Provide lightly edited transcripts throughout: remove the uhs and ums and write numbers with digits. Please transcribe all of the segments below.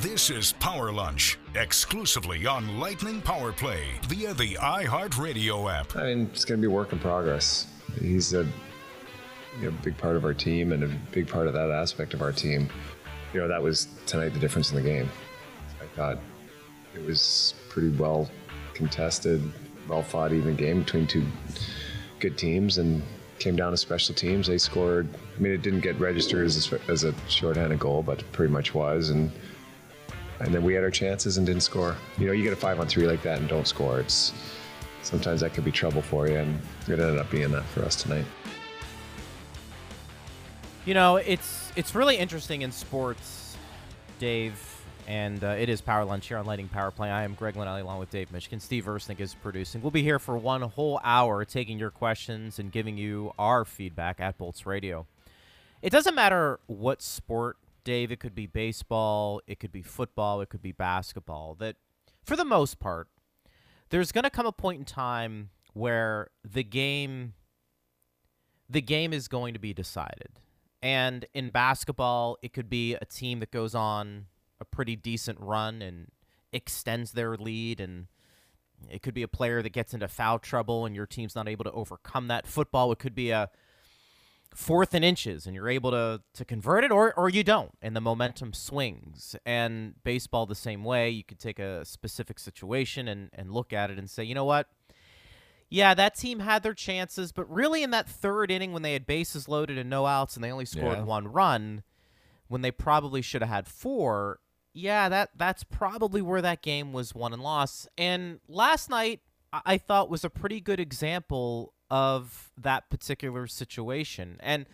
This is Power Lunch, exclusively on Lightning Power Play via the iHeartRadio app. I mean, it's going to be a work in progress. He's a big part of our team and a big part of that aspect of our team. You know, that was tonight the difference in the game. I thought it was pretty well contested, well fought even game between two good teams, and came down to special teams. They scored. I mean, it didn't get registered as a shorthanded goal, but it pretty much was. And then we had our chances and didn't score. You know, you get a 5-on-3 like that and don't score. It's sometimes that could be trouble for you, and it ended up being that for us tonight. You know, it's really interesting in sports, Dave, and it is Power Lunch here on Lightning Power Play. I am Greg Linnelli along with Dave Mishkin. Steve Ersnick is producing. We'll be here for one whole hour taking your questions and giving you our feedback at Bolts Radio. It doesn't matter what sport, Dave. It could be baseball, it could be football, it could be basketball. That, for the most part, there's going to come a point in time where the game is going to be decided. And in basketball, it could be a team that goes on a pretty decent run and extends their lead, and it could be a player that gets into foul trouble and your team's not able to overcome that. Football, it could be a 4th and inches and you're able to convert it or you don't, and the momentum swings. And baseball the same way. You could take a specific situation and look at it and say, you know what? Yeah, that team had their chances, but really in that 3rd inning when they had bases loaded and no outs and they only scored 1 run when they probably should have had 4, that's probably where that game was won and lost. And last night I thought was a pretty good example of that particular situation. And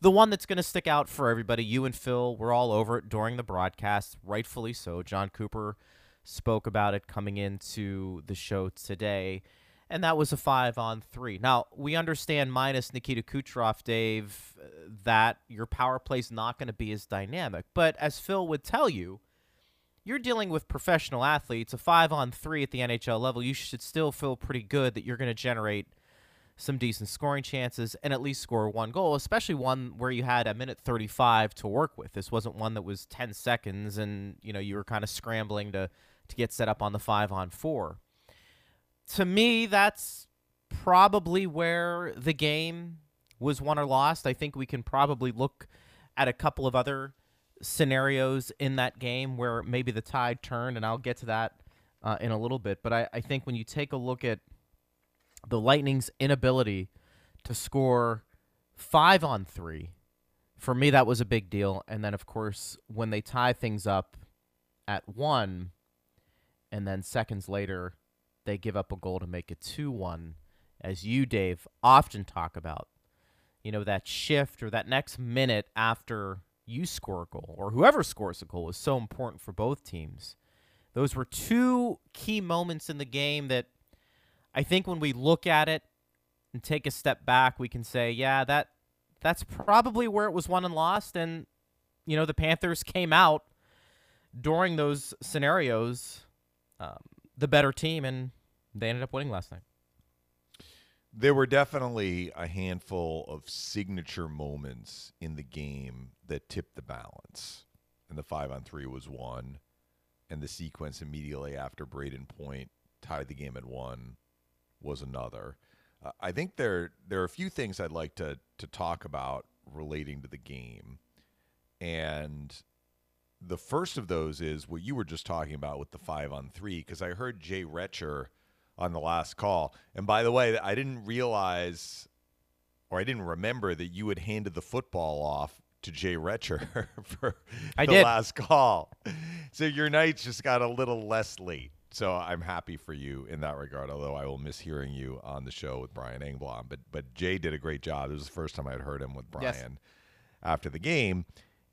the one that's going to stick out for everybody, you and Phil were all over it during the broadcast, rightfully so. John Cooper spoke about it coming into the show today. And that was a 5-on-3. Now, we understand minus Nikita Kucherov, Dave, that your power play's not going to be as dynamic. But as Phil would tell you, you're dealing with professional athletes. A 5-on-3 at the NHL level, you should still feel pretty good that you're going to generate some decent scoring chances and at least score 1 goal, especially one where you had 1:35 to work with. This wasn't one that was 10 seconds and, you know, you were kind of scrambling to get set up on the 5-on-4. To me, that's probably where the game was won or lost. I think we can probably look at a couple of other scenarios in that game where maybe the tide turned, and I'll get to that in a little bit. But I think when you take a look at the Lightning's inability to score 5-on-3, for me that was a big deal. And then, of course, when they tie things up at 1, and then seconds later they give up a goal to make it 2-1, as you, Dave, often talk about. You know, that shift or that next minute after you score a goal or whoever scores a goal is so important for both teams. Those were 2 key moments in the game that I think when we look at it and take a step back, we can say, yeah, that's probably where it was won and lost. And, you know, the Panthers came out during those scenarios the better team, and they ended up winning last night. There were definitely a handful of signature moments in the game that tipped the balance, and the 5-on-3 was one, and the sequence immediately after Brayden Point tied the game at 1 was another. I think there are a few things I'd like to talk about relating to the game, and the first of those is what you were just talking about with the 5-on-3, because I heard Jay Retcher on the last call. And by the way, I didn't realize or I didn't remember that you had handed the football off to Jay Retcher for last call. So your nights just got a little less late. So I'm happy for you in that regard, although I will miss hearing you on the show with Brian Engblom. But Jay did a great job. It was the first time I had heard him with Brian after the game.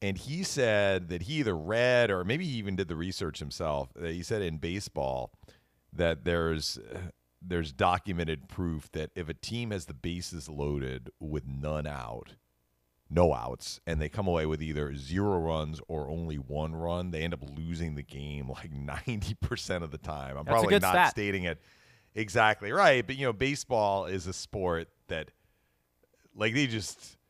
And he said that he either read or maybe he even did the research himself. He said in baseball that there's documented proof that if a team has the bases loaded with no outs, and they come away with either 0 runs or only 1 run, they end up losing the game like 90% of the time. I'm probably not stating it exactly right, but, you know, baseball is a sport that, like, they just –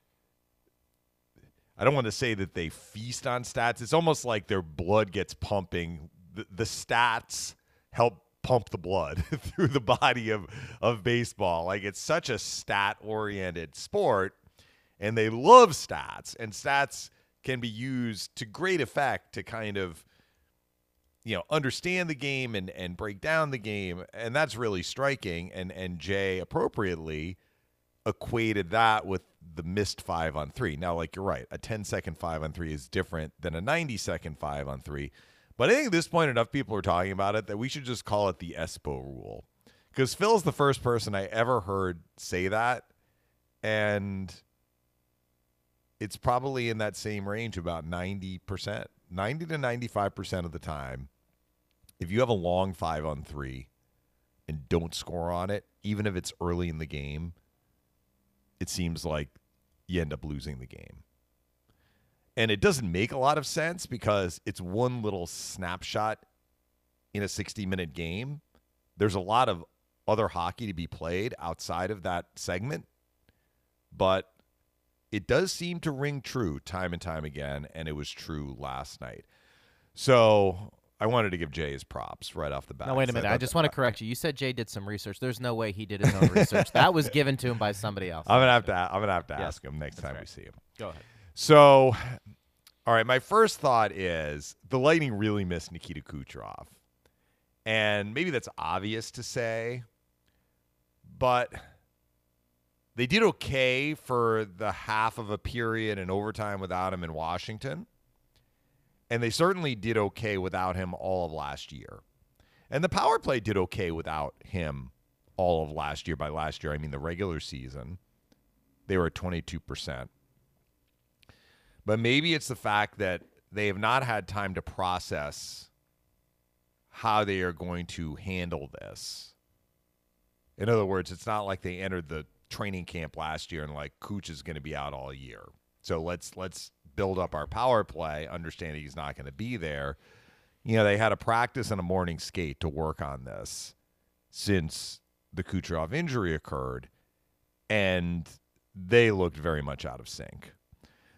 I don't want to say that they feast on stats. It's almost like their blood gets pumping. The stats help pump the blood through the body of baseball. Like, it's such a stat-oriented sport, and they love stats. And stats can be used to great effect to kind of, you know, understand the game and break down the game. And that's really striking. And Jay appropriately equated that with the missed 5-on-3. Now, like, you're right, a 10-second 5-on-3 is different than a 90-second 5-on-3. But I think at this point enough people are talking about it that we should just call it the Espo rule. Because Phil's the first person I ever heard say that. And it's probably in that same range, about 90%. 90 to 95% of the time, if you have a long 5-on-3 and don't score on it, even if it's early in the game, it seems like you end up losing the game. And it doesn't make a lot of sense because it's one little snapshot in a 60-minute game. There's a lot of other hockey to be played outside of that segment, but it does seem to ring true time and time again, and it was true last night. So I wanted to give Jay his props right off the bat. No, wait a minute. I just want to correct you. You said Jay did some research. There's no way he did his own research. That was given to him by somebody else. I'm gonna have to ask him next time we see him. Go ahead. So, all right, my first thought is the Lightning really missed Nikita Kucherov. And maybe that's obvious to say, but they did okay for the half of a period in overtime without him in Washington. And they certainly did okay without him all of last year. And the power play did okay without him all of last year. By last year, I mean the regular season. They were at 22%. But maybe it's the fact that they have not had time to process how they are going to handle this. In other words, it's not like they entered the training camp last year and like, Cooch is going to be out all year, so let's build up our power play, understanding he's not going to be there. You know, they had a practice and a morning skate to work on this since the Kucherov injury occurred, and they looked very much out of sync.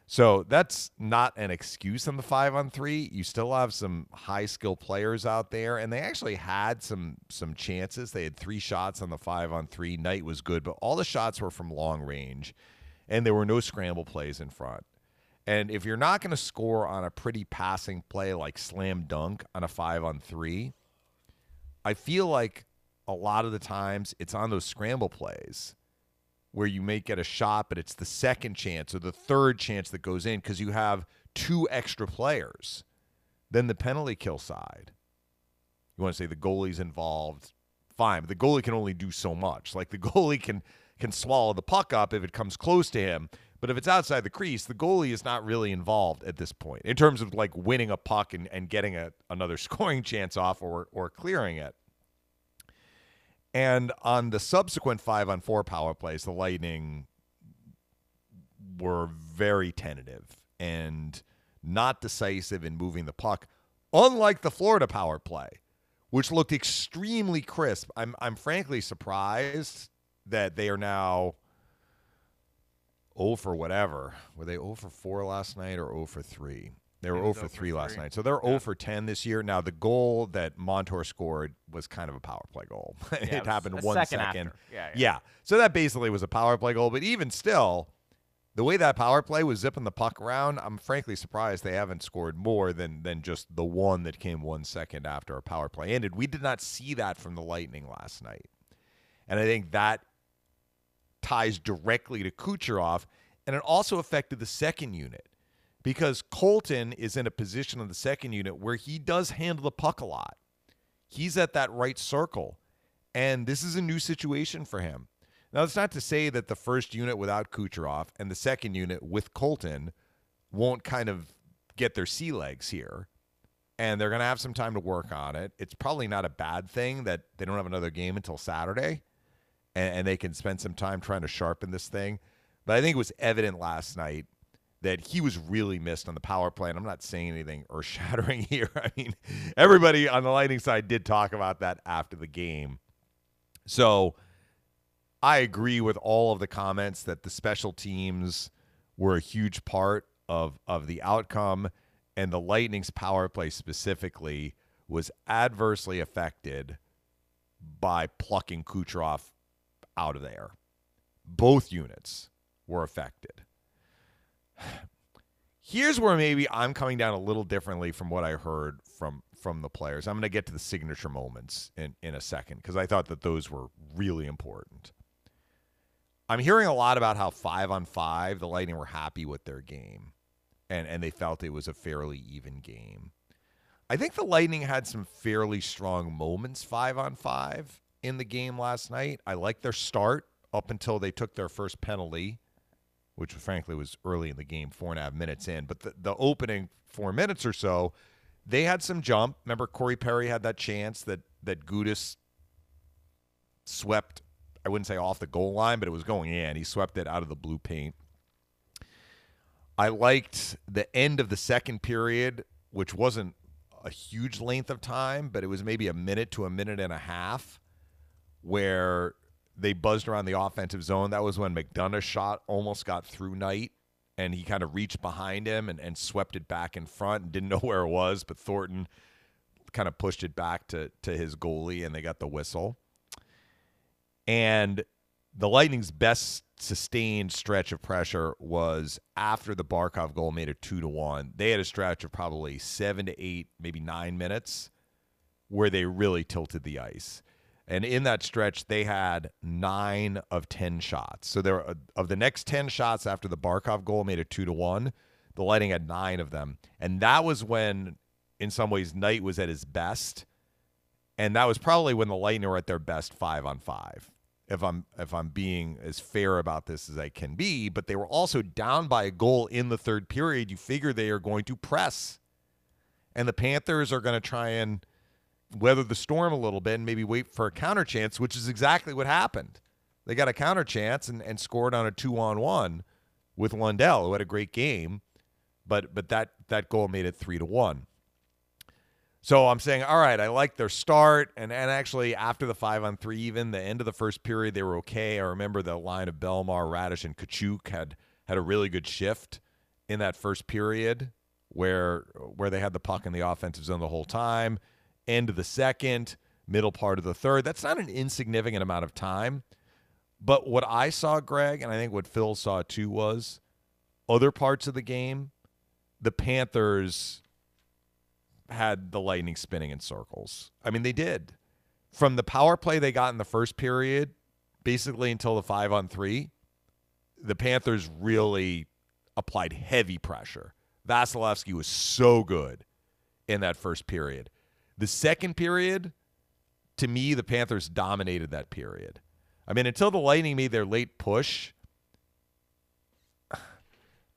So that's not an excuse on the 5-on-3. You still have some high skill players out there, and they actually had some chances. They had 3 shots on the 5-on-3. Knight was good, but all the shots were from long range, and there were no scramble plays in front. And if you're not going to score on a pretty passing play like slam dunk on a 5-on-3, I feel like a lot of the times it's on those scramble plays where you may get a shot, but it's the second chance or the third chance that goes in because you have 2 extra players. Then the penalty kill side, you want to say the goalie's involved, fine, but the goalie can only do so much. Like, the goalie can swallow the puck up if it comes close to him, but if it's outside the crease, the goalie is not really involved at this point in terms of, like, winning a puck and getting another scoring chance off or clearing it. And on the subsequent 5-on-4 power plays, the Lightning were very tentative and not decisive in moving the puck, unlike the Florida power play, which looked extremely crisp. I'm frankly surprised that they are now 0 for whatever. Were they 0 for 4 last night or 0 for 3? They were 0 for 3 last night. So they're 0 for 10 this year. Now, the goal that Montour scored was kind of a power play goal. It happened 1 second. Yeah. So that basically was a power play goal. But even still, the way that power play was zipping the puck around, I'm frankly surprised they haven't scored more than just the one that came 1 second after a power play ended. We did not see that from the Lightning last night. And I think that ties directly to Kucherov. And it also affected the second unit, because Colton is in a position on the second unit where he does handle the puck a lot. He's at that right circle, and this is a new situation for him. Now, it's not to say that the first unit without Kucherov and the second unit with Colton won't kind of get their sea legs here, and they're going to have some time to work on it. It's probably not a bad thing that they don't have another game until Saturday, and they can spend some time trying to sharpen this thing. But I think it was evident last night that he was really missed on the power play, and I'm not saying anything earth-shattering here. I mean, everybody on the Lightning side did talk about that after the game. So I agree with all of the comments that the special teams were a huge part of the outcome, and the Lightning's power play specifically was adversely affected by plucking Kucherov out of there. Both units were affected. Here's where maybe I'm coming down a little differently from what I heard from the players. I'm going to get to the signature moments in a second, because I thought that those were really important. I'm hearing a lot about how 5-on-5, the Lightning were happy with their game, and they felt it was a fairly even game. I think the Lightning had some fairly strong moments 5-on-5 in the game last night. I liked their start up until they took their first penalty, which frankly was early in the game, 4.5 minutes in. But the opening 4 minutes or so, they had some jump. Remember, Corey Perry had that chance that Gudas swept, I wouldn't say off the goal line, but it was going in. He swept it out of the blue paint. I liked the end of the second period, which wasn't a huge length of time, but it was maybe 1 minute to 1.5 minutes, where they buzzed around the offensive zone. That was when McDonough's shot almost got through Knight, and he kind of reached behind him and swept it back in front and didn't know where it was, but Thornton kind of pushed it back to his goalie, and they got the whistle. And the Lightning's best sustained stretch of pressure was after the Barkov goal made it 2-1. They had a stretch of probably 7 to 8, maybe 9 minutes, where they really tilted the ice. And in that stretch, they had 9 of 10 shots. So there, of the next 10 shots after the Barkov goal made it 2-1, the Lightning had 9 of them. And that was when, in some ways, Knight was at his best. And that was probably when the Lightning were at their best 5-on-5, if I'm being as fair about this as I can be. But they were also down by a goal in the third period. You figure they are going to press. And the Panthers are going to try and weather the storm a little bit and maybe wait for a counter chance, which is exactly what happened. They got a counter chance and scored on a 2-on-1 with Lundell, who had a great game. But that goal made it 3-1. So I'm saying, all right, I like their start, and actually after the 5-on-3 even, the end of the first period, they were okay. I remember the line of Bellemare, Raddysh, and Katchouk had a really good shift in that first period where they had the puck in the offensive zone the whole time. End of the second, middle part of the third. That's not an insignificant amount of time. But what I saw, Greg, and I think what Phil saw too, was other parts of the game, the Panthers had the Lightning spinning in circles. I mean, they did. From the power play they got in the first period, basically until the 5-on-3, the Panthers really applied heavy pressure. Vasilevskiy was so good in that first period. The second period, to me, the Panthers dominated that period. I mean, until the Lightning made their late push,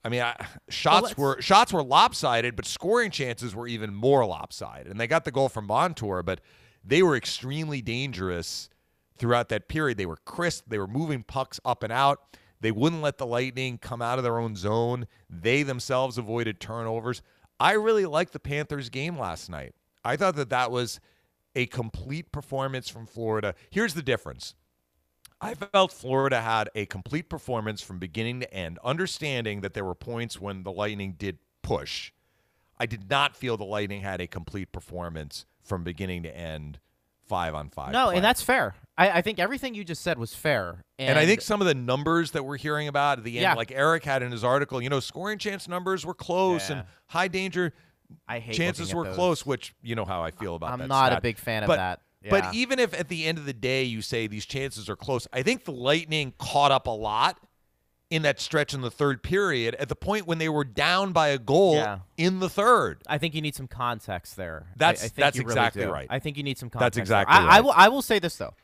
I mean, shots were lopsided, but scoring chances were even more lopsided. And they got the goal from Montour, but they were extremely dangerous throughout that period. They were crisp. They were moving pucks up and out. They wouldn't let the Lightning come out of their own zone. They themselves avoided turnovers. I really liked the Panthers' game last night. I thought that was a complete performance from Florida. Here's the difference. I felt Florida had a complete performance from beginning to end, understanding that there were points when the Lightning did push. I did not feel the Lightning had a complete performance from beginning to end, 5-on-5. No, play. And that's fair. I think everything you just said was fair. And I think some of the numbers that we're hearing about at the end, like Eric had in his article, scoring chance numbers were close and high danger chances were close, which you know how I feel about that. I'm not a big fan of that. Yeah. But even if at the end of the day you say these chances are close, I think the Lightning caught up a lot in that stretch in the third period at the point when they were down by a goal in the third. I think you need some context there. That's exactly really right. I think you need some context. That's exactly there. Right. I will say this, though.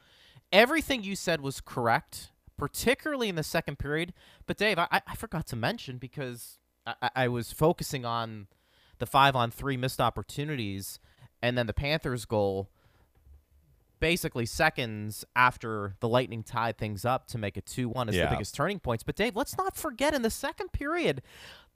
Everything you said was correct, particularly in the second period. But, Dave, I forgot to mention, because I was focusing on the 5-on-3 missed opportunities and then the Panthers' goal basically seconds after the Lightning tied things up to make it 2-1 as the biggest turning points. But, Dave, let's not forget in the second period,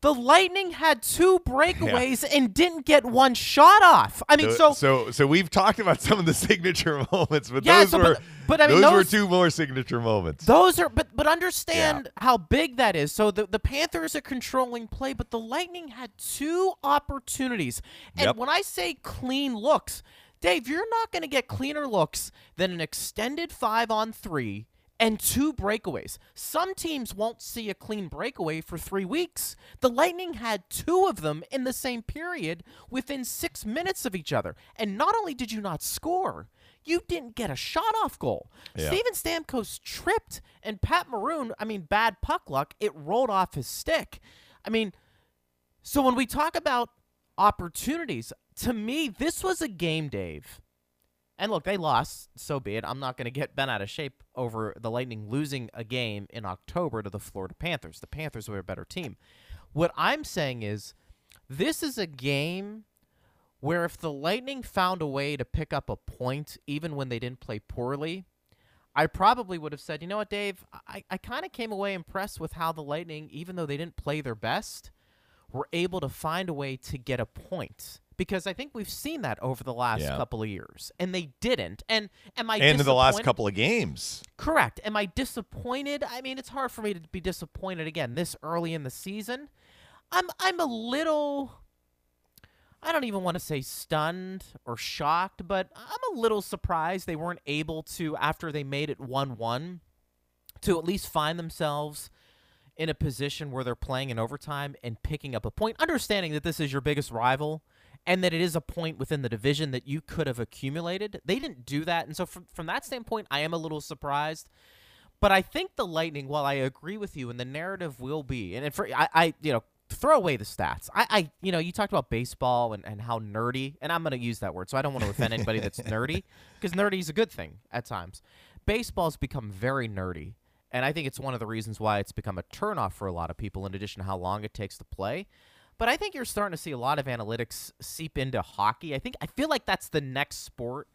The Lightning had two breakaways and didn't get one shot off. I mean, so we've talked about some of the signature moments, but those were two more signature moments. Those are, but understand how big that is. So the Panthers are controlling play, but the Lightning had two opportunities. And when I say clean looks, Dave, you're not going to get cleaner looks than an extended 5-on-3 and two breakaways. Some teams won't see a clean breakaway for 3 weeks. The Lightning had two of them in the same period within 6 minutes of each other. And not only did you not score, you didn't get a shot-off goal. Yeah. Steven Stamkos tripped, and Pat Maroon, I mean, bad puck luck, it rolled off his stick. I mean, so when we talk about opportunities, to me, this was a game, Dave. And look, they lost, so be it. I'm not going to get bent out of shape over the Lightning losing a game in October to the Florida Panthers. The Panthers were a better team. What I'm saying is this is a game where if the Lightning found a way to pick up a point even when they didn't play poorly, I probably would have said, you know what, Dave, I kind of came away impressed with how the Lightning, even though they didn't play their best, were able to find a way to get a point. Because I think we've seen that over the last couple of years, and they didn't. And am I disappointed? And the last couple of games. Correct. Am I disappointed? I mean, it's hard for me to be disappointed again this early in the season. I'm a little, I don't even want to say stunned or shocked, but I'm a little surprised they weren't able to, after they made it 1-1, to at least find themselves in a position where they're playing in overtime and picking up a point, understanding that this is your biggest rival. And that it is a point within the division that you could have accumulated. They didn't do that. And so from that standpoint, I am a little surprised. But I think the Lightning, while I agree with you, and the narrative will be, and for I you know, throw away the stats. I you know, you talked about baseball and how nerdy, and I'm going to use that word, so I don't want to offend anybody that's nerdy, because nerdy is a good thing at times. Baseball's become very nerdy. And I think it's one of the reasons why it's become a turnoff for a lot of people, in addition to how long it takes to play. But I think you're starting to see a lot of analytics seep into hockey. I feel like that's the next sport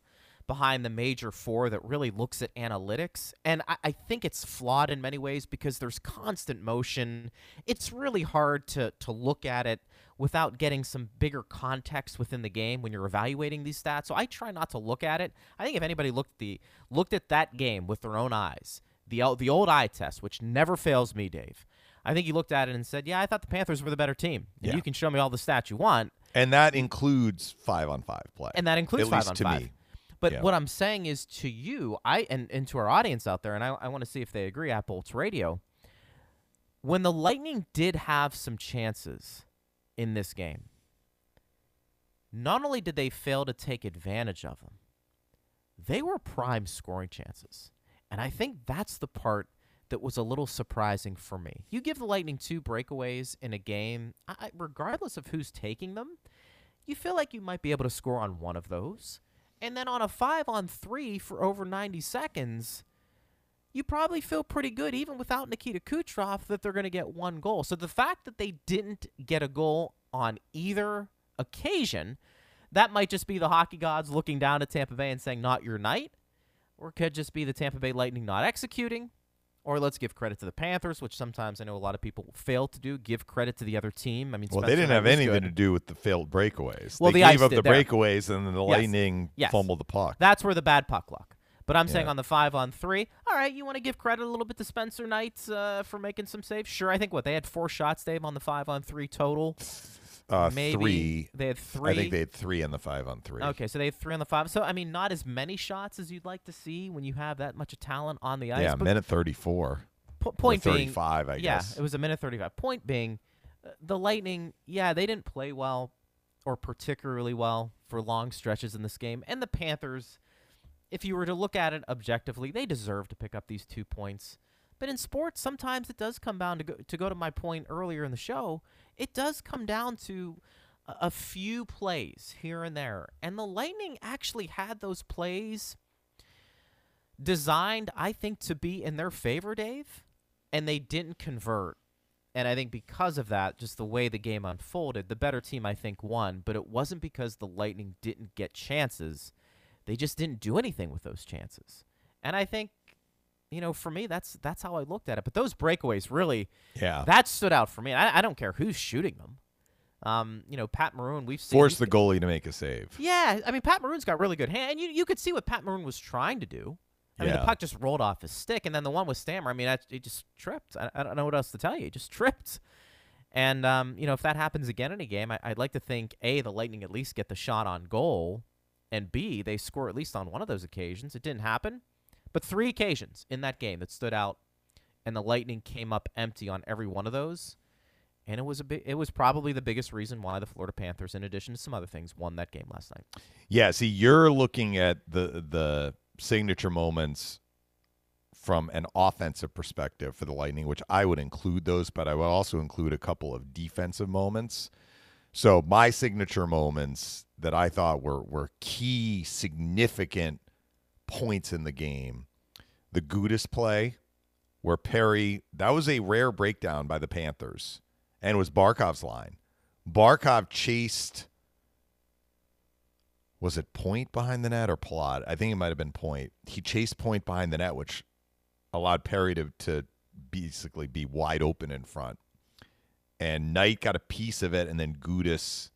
behind the major four that really looks at analytics. And I think it's flawed in many ways because there's constant motion. It's really hard to look at it without getting some bigger context within the game when you're evaluating these stats. So I try not to look at it. I think if anybody looked at that game with their own eyes, the old eye test, which never fails me, Dave, I think you looked at it and said, I thought the Panthers were the better team. Yeah. You can show me all the stats you want. And that includes 5-on-5 play. And that includes 5-on-5. To me. But what I'm saying is to you, and to our audience out there, and I want to see if they agree at Bolts Radio, when the Lightning did have some chances in this game, not only did they fail to take advantage of them, they were prime scoring chances. And I think that's the part that was a little surprising for me. You give the Lightning two breakaways in a game, regardless of who's taking them, you feel like you might be able to score on one of those. And then on a 5-on-3 for over 90 seconds, you probably feel pretty good, even without Nikita Kucherov, that they're going to get one goal. So the fact that they didn't get a goal on either occasion, that might just be the hockey gods looking down at Tampa Bay and saying, not your night. Or it could just be the Tampa Bay Lightning not executing. Or let's give credit to the Panthers, which sometimes I know a lot of people fail to do, give credit to the other team. I mean, well, Spencer they didn't have anything to do with the failed breakaways. Well, they gave up the breakaways, and then the Lightning fumbled the puck. That's where the bad puck luck. But I'm saying on the 5-on-3, all right, you want to give credit a little bit to Spencer Knight for making some saves? Sure, I think they had 4 shots, Dave, on the 5-on-3 total. Maybe 3. They had 3. I think they had 3 on the 5-on-3. Okay, so they had 3 on the 5. So, I mean, not as many shots as you'd like to see when you have that much of talent on the ice. Yeah, but minute 34. Point being, 35, I guess. Yeah, it was a minute 35. Point being, the Lightning, they didn't play well or particularly well for long stretches in this game. And the Panthers, if you were to look at it objectively, they deserve to pick up these 2 points. But in sports, sometimes it does come down to go to my point earlier in the show. It does come down to a few plays here and there. And the Lightning actually had those plays designed, I think, to be in their favor, Dave. And they didn't convert. And I think because of that, just the way the game unfolded, the better team, I think, won. But it wasn't because the Lightning didn't get chances. They just didn't do anything with those chances. And I think you know, for me, that's how I looked at it. But those breakaways really, that stood out for me. And I don't care who's shooting them. You know, Pat Maroon, we've seen. Force the goalie to make a save. Yeah. I mean, Pat Maroon's got really good hand. And you could see what Pat Maroon was trying to do. I mean, the puck just rolled off his stick. And then the one with Stammer, I mean, he just tripped. I don't know what else to tell you. He just tripped. And, you know, if that happens again in a game, I'd like to think, A, the Lightning at least get the shot on goal, and B, they score at least on one of those occasions. It didn't happen. But three occasions in that game that stood out, and the Lightning came up empty on every one of those. And it was probably the biggest reason why the Florida Panthers, in addition to some other things, won that game last night. Yeah, see, you're looking at the signature moments from an offensive perspective for the Lightning, which I would include those, but I would also include a couple of defensive moments. So my signature moments that I thought were key, significant points in the game, the Gudas play where Perry, that was a rare breakdown by the Panthers, and it was Barkov's line. Barkov chased, was it Point behind the net or Palat? I think it might have been Point. He chased Point behind the net, which allowed Perry to basically be wide open in front. And Knight got a piece of it, and then Gudas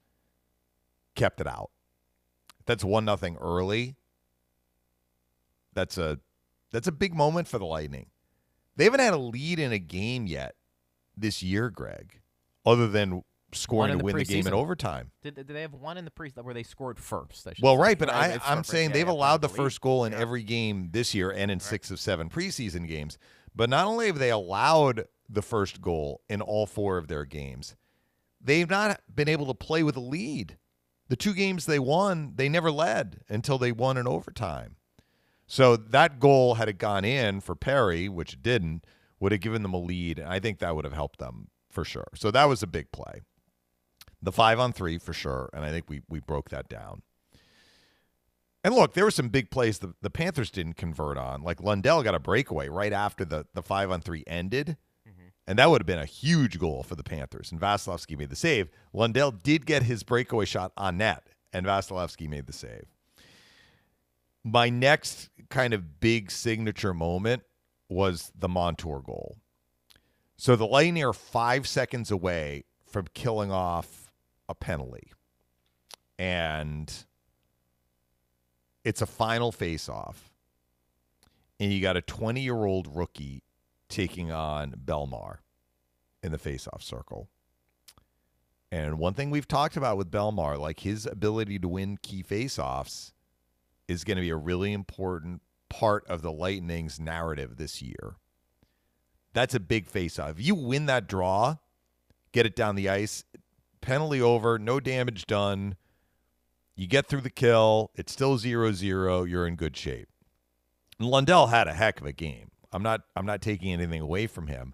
kept it out. That's 1-0 early. That's a big moment for the Lightning. They haven't had a lead in a game yet this year, Greg, other than scoring to win the game in overtime. Did they have one in the preseason where they scored first? Well, right, but I'm saying they've allowed the first goal in every game this year and in 6 of 7 preseason games. But not only have they allowed the first goal in all 4 of their games, they've not been able to play with a lead. The 2 games they won, they never led until they won in overtime. So that goal, had it gone in for Perry, which it didn't, would have given them a lead, and I think that would have helped them for sure. So that was a big play. The 5-on-3 for sure, and I think we broke that down. And look, there were some big plays the Panthers didn't convert on. Like Lundell got a breakaway right after the 5-on-3 ended, and that would have been a huge goal for the Panthers, and Vasilevskiy made the save. Lundell did get his breakaway shot on net, and Vasilevskiy made the save. My next kind of big signature moment was the Montour goal. So the Lightning are 5 seconds away from killing off a penalty. And it's a final face-off. And you got a 20-year-old rookie taking on Bellemare in the face-off circle. And one thing we've talked about with Bellemare, like his ability to win key face-offs, is going to be a really important part of the Lightning's narrative this year. That's a big face-off. If you win that draw, get it down the ice, penalty over, no damage done, you get through the kill, it's still 0-0, you're in good shape. And Lundell had a heck of a game. I'm not taking anything away from him.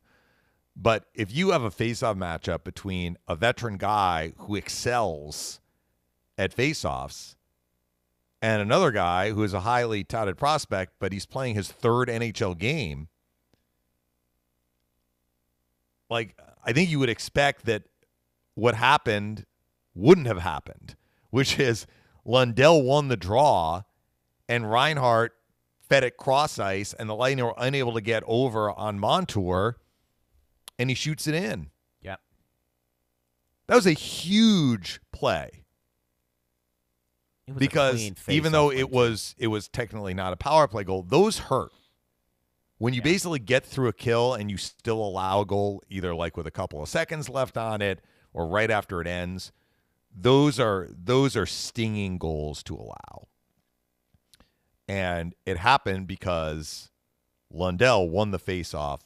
But if you have a face-off matchup between a veteran guy who excels at face-offs and another guy who is a highly touted prospect, but he's playing his 3rd NHL game, like, I think you would expect that what happened wouldn't have happened, which is Lundell won the draw and Reinhart fed it cross ice, and the Lightning were unable to get over on Montour, and he shoots it in. Yeah. That was a huge play. Because even though it was technically not a power play goal, those hurt. When you basically get through a kill and you still allow a goal, either like with a couple of seconds left on it or right after it ends, those are stinging goals to allow. And it happened because Lundell won the faceoff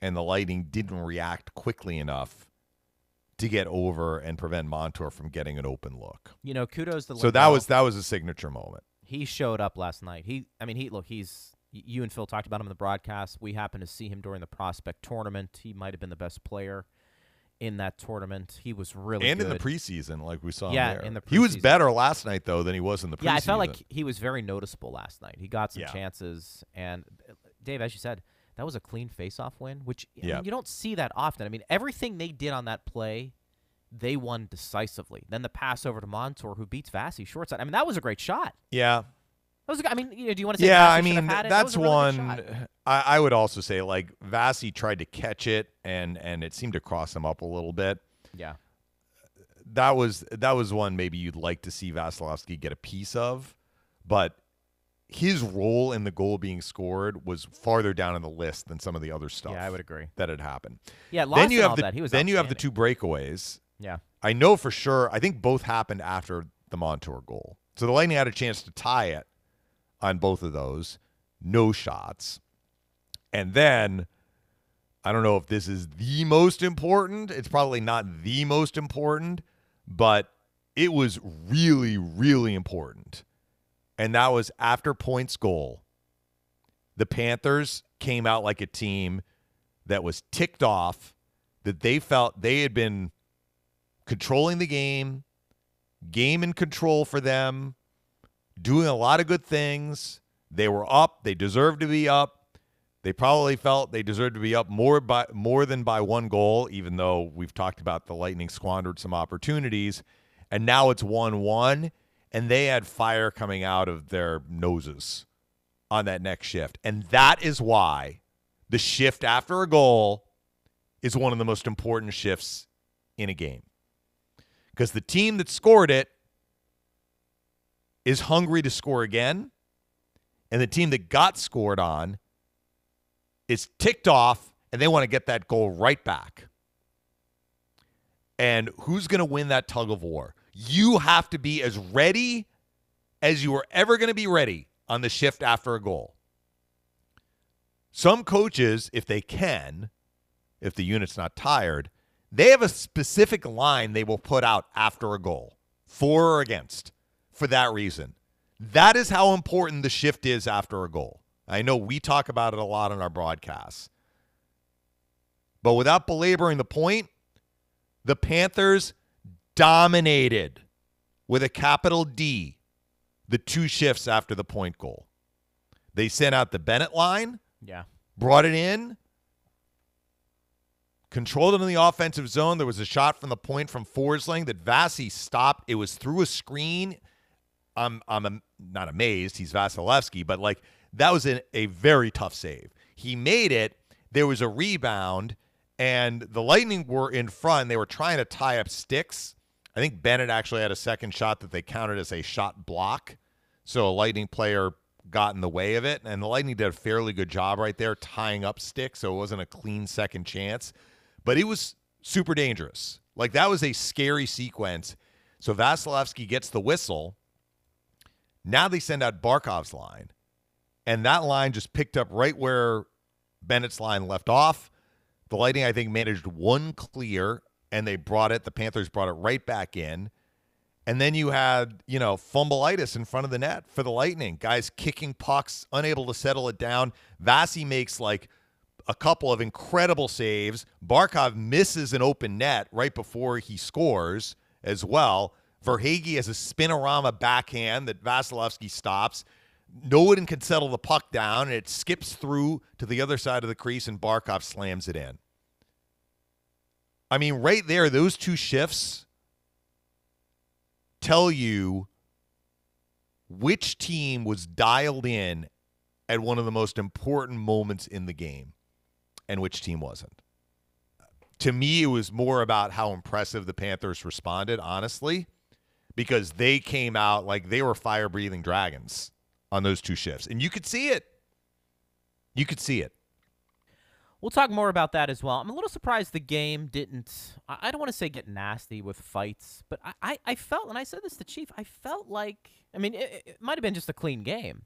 and the Lightning didn't react quickly enough to get over and prevent Montour from getting an open look. You know, kudos to Lindell. So that was a signature moment. He showed up last night. You and Phil talked about him in the broadcast. We happened to see him during the prospect tournament. He might have been the best player in that tournament. He was really good. And in the preseason, like we saw him there. In the preseason. He was better last night, though, than he was in the preseason. Yeah, I felt like he was very noticeable last night. He got some chances. And, Dave, as you said, that was a clean face-off win, which I mean, you don't see that often. I mean, everything they did on that play, they won decisively. Then the pass over to Montour, who beats Vassy short side. I mean, that was a great shot. Yeah. That was, I mean, do you want to say? Yeah, Vassy, I mean, that's really one. I would also say, like, Vassy tried to catch it, and it seemed to cross him up a little bit. Yeah, that was one maybe you'd like to see Vasilevskiy get a piece of, but his role in the goal being scored was farther down in the list than some of the other stuff. Yeah, I would agree that had happened. Yeah, then you have all that. He was then you have the two breakaways. Yeah, I know for sure. I think both happened after the Montour goal, so the Lightning had a chance to tie it. On both of those, no shots. And then, I don't know if this is the most important. It's probably not the most important, but it was really, really important. And that was after Point's goal. The Panthers came out like a team that was ticked off, that they felt they had been controlling the game in control for them, doing a lot of good things. They were up. They deserved to be up. They probably felt they deserved to be up more than by one goal, even though we've talked about the Lightning squandered some opportunities. And now it's 1-1, and they had fire coming out of their noses on that next shift. And that is why the shift after a goal is one of the most important shifts in a game. Because the team that scored it is hungry to score again, and the team that got scored on is ticked off, and they want to get that goal right back. And who's going to win that tug of war? You have to be as ready as you are ever going to be ready on the shift after a goal. Some coaches, if they can, if the unit's not tired, they have a specific line they will put out after a goal, for or against. For that reason, that is how important the shift is after a goal. I know we talk about it a lot on our broadcasts. But without belaboring the point, the Panthers dominated with a capital D the two shifts after the point goal. They sent out the Bennett line, brought it in, controlled it in the offensive zone. There was a shot from the point from Forsling that Vassy stopped. It was through a screen. I'm not amazed. He's Vasilevskiy, but like that was a very tough save. He made it. There was a rebound, and the Lightning were in front. They were trying to tie up sticks. I think Bennett actually had a second shot that they counted as a shot block, so a Lightning player got in the way of it, and the Lightning did a fairly good job right there tying up sticks, so it wasn't a clean second chance, but it was super dangerous. Like that was a scary sequence. So Vasilevskiy gets the whistle. Now they send out Barkov's line, and that line just picked up right where Bennett's line left off. The Lightning, I think, managed one clear, and they brought it. The Panthers brought it right back in. And then you had, fumbleitis in front of the net for the Lightning. Guys kicking pucks, unable to settle it down. Vassy makes, a couple of incredible saves. Barkov misses an open net right before he scores as well. Verhaeghe has a spinorama backhand that Vasilevskiy stops. No one can settle the puck down, and it skips through to the other side of the crease, and Barkov slams it in. I mean, right there, those two shifts tell you which team was dialed in at one of the most important moments in the game and which team wasn't. To me, it was more about how impressive the Panthers responded, honestly. Because they came out like they were fire-breathing dragons on those two shifts. And you could see it. You could see it. We'll talk more about that as well. I'm a little surprised the game didn't, I don't want to say get nasty with fights, but I felt, and I said this to Chief, I felt like, it might have been just a clean game.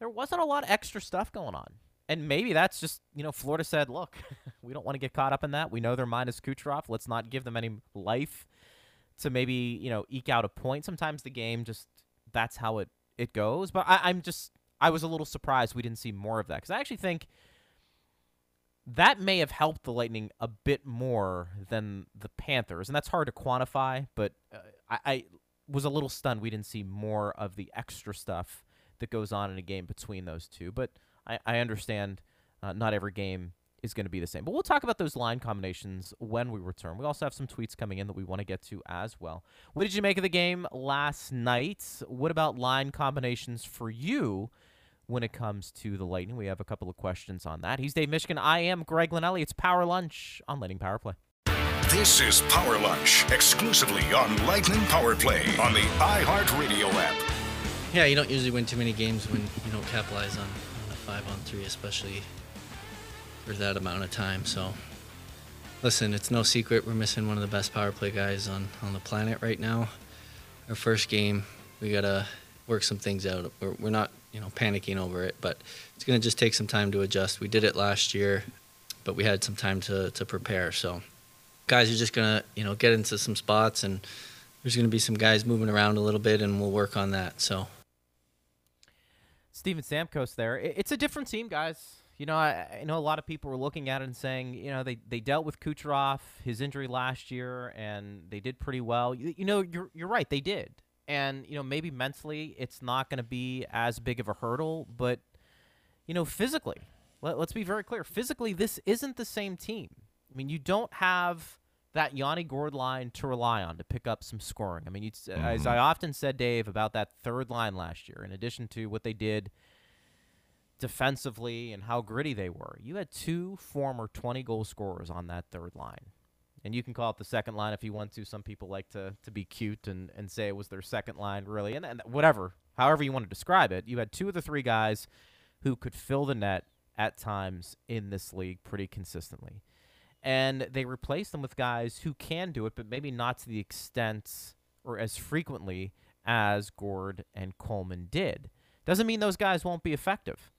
There wasn't a lot of extra stuff going on. And maybe that's just, Florida said, look, we don't want to get caught up in that. We know they're minus Kucherov. Let's not give them any life to maybe, eke out a point. Sometimes the game just, that's how it goes. But I was a little surprised we didn't see more of that. Because I actually think that may have helped the Lightning a bit more than the Panthers. And that's hard to quantify, but I was a little stunned we didn't see more of the extra stuff that goes on in a game between those two. But I understand not every game is going to be the same. But we'll talk about those line combinations when we return. We also have some tweets coming in that we want to get to as well. What did you make of the game last night? What about line combinations for you when it comes to the Lightning? We have a couple of questions on that. He's Dave Mishkin. I am Greg Linnelli. It's Power Lunch on Lightning Power Play. This is Power Lunch, exclusively on Lightning Power Play on the iHeartRadio app. Yeah, you don't usually win too many games when you don't capitalize on a 5-on-3, especially for that amount of time. So, listen, it's no secret we're missing one of the best power play guys on the planet right now. Our first game, we got to work some things out. We're not, panicking over it, but it's going to just take some time to adjust. We did it last year, but we had some time to prepare. So, guys are just going to, get into some spots, and there's going to be some guys moving around a little bit, and we'll work on that. So, Steven Stamkos there. It's a different team, guys. I know a lot of people were looking at it and saying, they dealt with Kucherov, his injury last year, and they did pretty well. You're right, they did. And, maybe mentally it's not going to be as big of a hurdle, but, physically, let's be very clear. Physically, this isn't the same team. I mean, you don't have that Yanni Gourde line to rely on to pick up some scoring. I mean, as I often said, Dave, about that third line last year, in addition to what they did defensively and how gritty they were, you had two former 20-goal scorers on that third line. And you can call it the second line if you want to. Some people like to be cute and say it was their second line, really. And whatever, however you want to describe it, you had two of the three guys who could fill the net at times in this league pretty consistently. And they replace them with guys who can do it, but maybe not to the extent or as frequently as Gourde and Coleman did. Doesn't mean those guys won't be effective.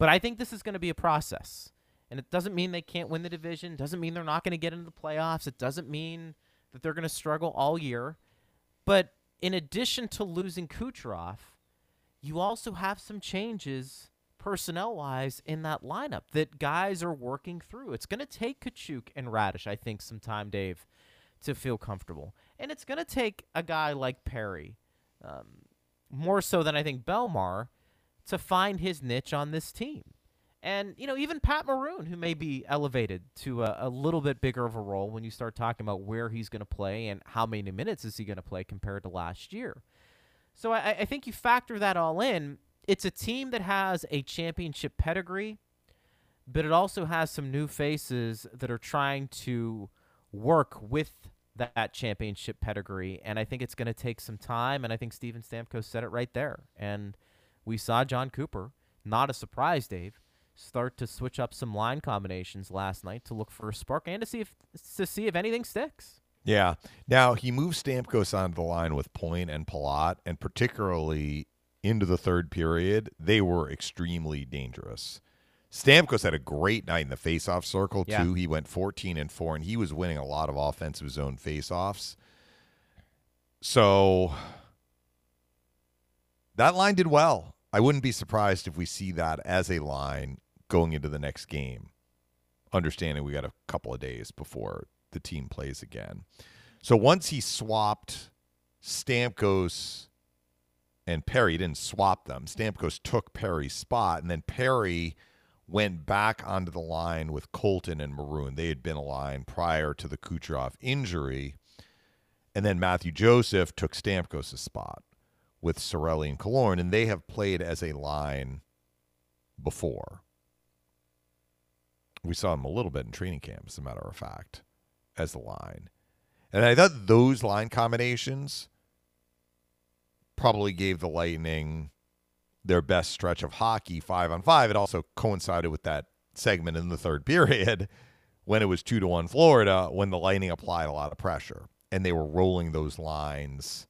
But I think this is going to be a process. And it doesn't mean they can't win the division. Doesn't mean they're not going to get into the playoffs. It doesn't mean that they're going to struggle all year. But in addition to losing Kucherov, you also have some changes personnel-wise in that lineup that guys are working through. It's going to take Katchouk and Raddysh, I think, some time, Dave, to feel comfortable. And it's going to take a guy like Perry, more so than I think Bellemare, to find his niche on this team. And, even Pat Maroon, who may be elevated to a little bit bigger of a role when you start talking about where he's going to play and how many minutes is he going to play compared to last year. So I think you factor that all in. It's a team that has a championship pedigree, but it also has some new faces that are trying to work with that championship pedigree, and I think it's going to take some time, and I think Steven Stamkos said it right there. And we saw John Cooper, not a surprise, Dave, start to switch up some line combinations last night to look for a spark and to see if anything sticks. Yeah. Now, he moves Stamkos onto the line with Point and Palat, and particularly into the third period, they were extremely dangerous. Stamkos had a great night in the faceoff circle, too. Yeah. He went 14-4, and he was winning a lot of offensive zone faceoffs. So that line did well. I wouldn't be surprised if we see that as a line going into the next game, understanding we got a couple of days before the team plays again. So once he swapped Stamkos and Perry, didn't swap them. Stamkos took Perry's spot, and then Perry went back onto the line with Colton and Maroon. They had been aligned prior to the Kucherov injury. And then Mathieu Joseph took Stamkos' spot with Sorelli and Killorn, and they have played as a line before. We saw them a little bit in training camp, as a matter of fact, as a line. And I thought those line combinations probably gave the Lightning their best stretch of hockey 5-on-5. It also coincided with that segment in the third period when it was 2-1 Florida, when the Lightning applied a lot of pressure and they were rolling those lines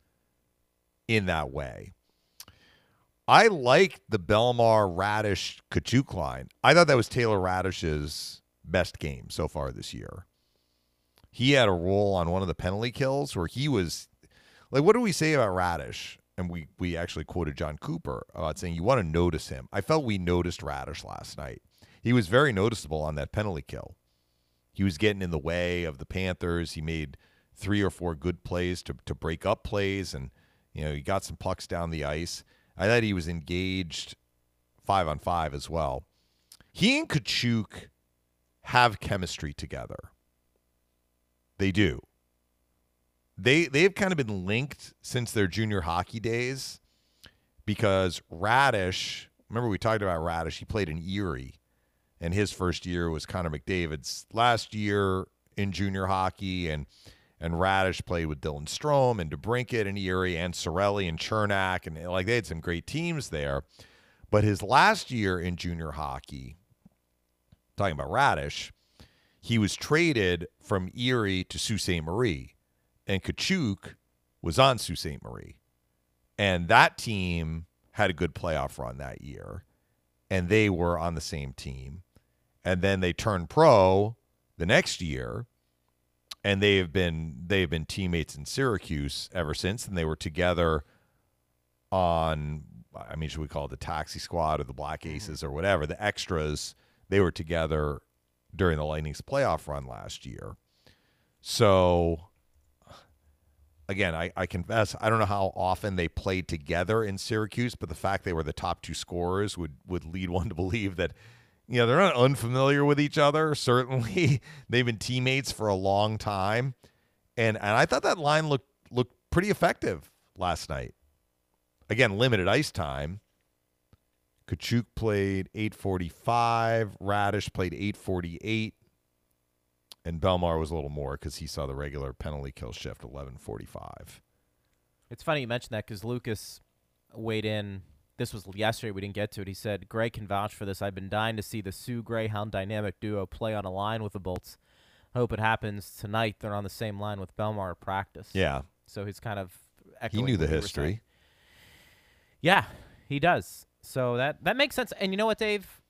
in that way. I liked the Bellemare, Raddysh, Katchouk line. I thought that was Taylor Raddysh's best game so far this year. He had a role on one of the penalty kills where he was like, what do we say about Raddysh? And we actually quoted John Cooper about saying you want to notice him. I felt we noticed Raddysh last night. He was very noticeable on that penalty kill. He was getting in the way of the Panthers. He made 3 or 4 good plays to break up plays, and he got some pucks down the ice. I thought he was engaged 5-on-5 as well. He and Katchouk have chemistry together. They do. They've kind of been linked since their junior hockey days because Raddysh, remember we talked about Raddysh, he played in Erie, and his first year was Connor McDavid's last year in junior hockey, and Raddysh played with Dylan Strome and DeBrincat and Erie and Sorelli and Chernak, and like they had some great teams there. But his last year in junior hockey, talking about Raddysh, he was traded from Erie to Sault Ste. Marie. And Katchouk was on Sault Ste. Marie. And that team had a good playoff run that year. And they were on the same team. And then they turned pro the next year. And they've been teammates in Syracuse ever since. And they were together on, I mean, should we call it the taxi squad or the Black Aces or whatever, the extras. They were together during the Lightning's playoff run last year. So... Again, I confess, I don't know how often they played together in Syracuse, but the fact they were the top two scorers would lead one to believe that, you know, they're not unfamiliar with each other. Certainly, they've been teammates for a long time. And I thought that line looked pretty effective last night. Again, limited ice time. Katchouk played 8:45. Raddysh played 8:48. And Bellemare was a little more because he saw the regular penalty kill shift, 11:45. It's funny you mentioned that because Lucas weighed in. This was yesterday. We didn't get to it. He said, Greg can vouch for this. I've been dying to see the Sioux Greyhound dynamic duo play on a line with the Bolts. I hope it happens tonight. They're on the same line with Bellemare at practice. Yeah. So he's kind of echoing. He knew the history. Yeah, he does. So that makes sense. And you know what, Dave?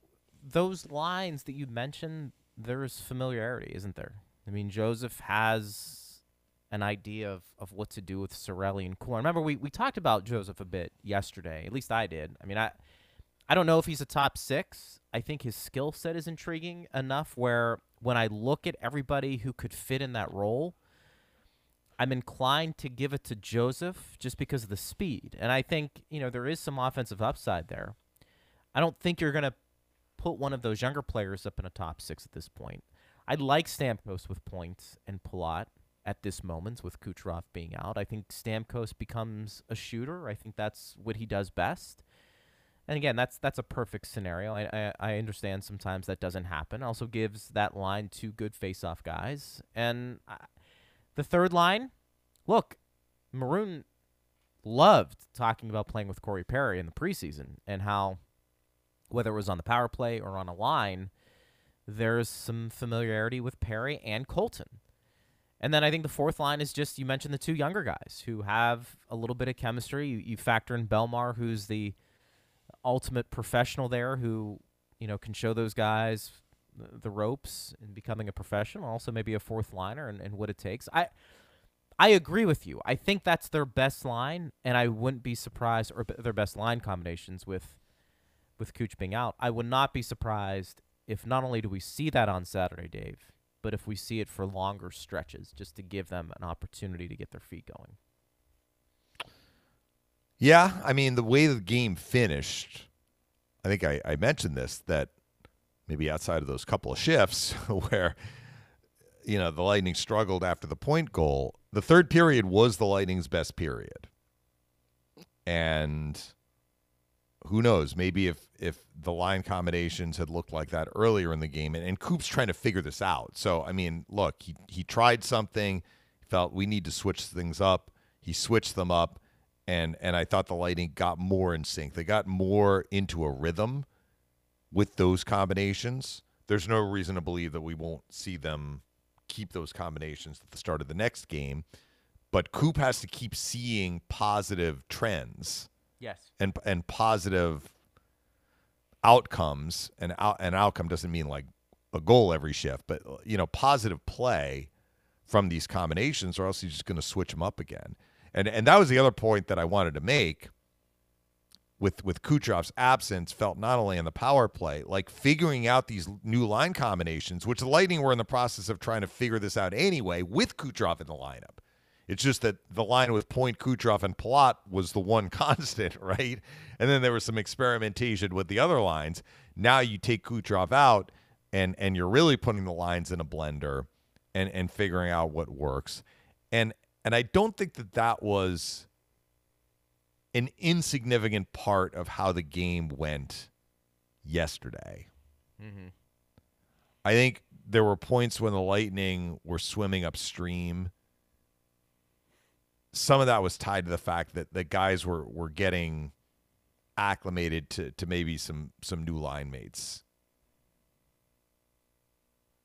Those lines that you mentioned, there's familiarity, isn't there? I mean, Joseph has an idea of what to do with Sorelli and Corn. Remember, we talked about Joseph a bit yesterday. At least I did. I mean, I don't know if he's a top six. I think his skill set is intriguing enough where when I look at everybody who could fit in that role, I'm inclined to give it to Joseph just because of the speed. And I think, you know, there is some offensive upside there. I don't think you're going to put one of those younger players up in a top six at this point. I like Stamkos with points and Palat at this moment with Kucherov being out. I think Stamkos becomes a shooter. I think that's what he does best. And again, that's a perfect scenario. I understand sometimes that doesn't happen. Also gives that line two good face-off guys. And the third line, look, Maroon loved talking about playing with Corey Perry in the preseason and how, whether it was on the power play or on a line, there's some familiarity with Perry and Colton. And then I think the fourth line is just, you mentioned the two younger guys who have a little bit of chemistry. You factor in Bellemare, who's the ultimate professional there, who, you know, can show those guys the ropes in becoming a professional, also maybe a fourth liner and what it takes. I agree with you. I think that's their best line, and I wouldn't be surprised, or their best line combinations with Cooch being out. I would not be surprised if not only do we see that on Saturday, Dave, but if we see it for longer stretches, just to give them an opportunity to get their feet going. Yeah, I mean, the way the game finished, I think I mentioned this, that maybe outside of those couple of shifts where, you know, the Lightning struggled after the point goal, the third period was the Lightning's best period. And who knows? Maybe if the line combinations had looked like that earlier in the game, and Coop's trying to figure this out. So, I mean, look, he tried something, felt we need to switch things up. He switched them up, and I thought the Lightning got more in sync. They got more into a rhythm with those combinations. There's no reason to believe that we won't see them keep those combinations at the start of the next game, but Coop has to keep seeing positive trends. Yes. And positive outcomes, and an outcome doesn't mean like a goal every shift, but, you know, positive play from these combinations, or else you're just going to switch them up again. And that was the other point that I wanted to make with Kucherov's absence, felt not only on the power play, like figuring out these new line combinations, which the Lightning were in the process of trying to figure this out anyway with Kucherov in the lineup. It's just that the line with Point, Kucherov, and Palat was the one constant, right? And then there was some experimentation with the other lines. Now you take Kucherov out, and you're really putting the lines in a blender and figuring out what works. And I don't think that that was an insignificant part of how the game went yesterday. Mm-hmm. I think there were points when the Lightning were swimming upstream. Some of that was tied to the fact that the guys were getting acclimated to maybe some new line mates.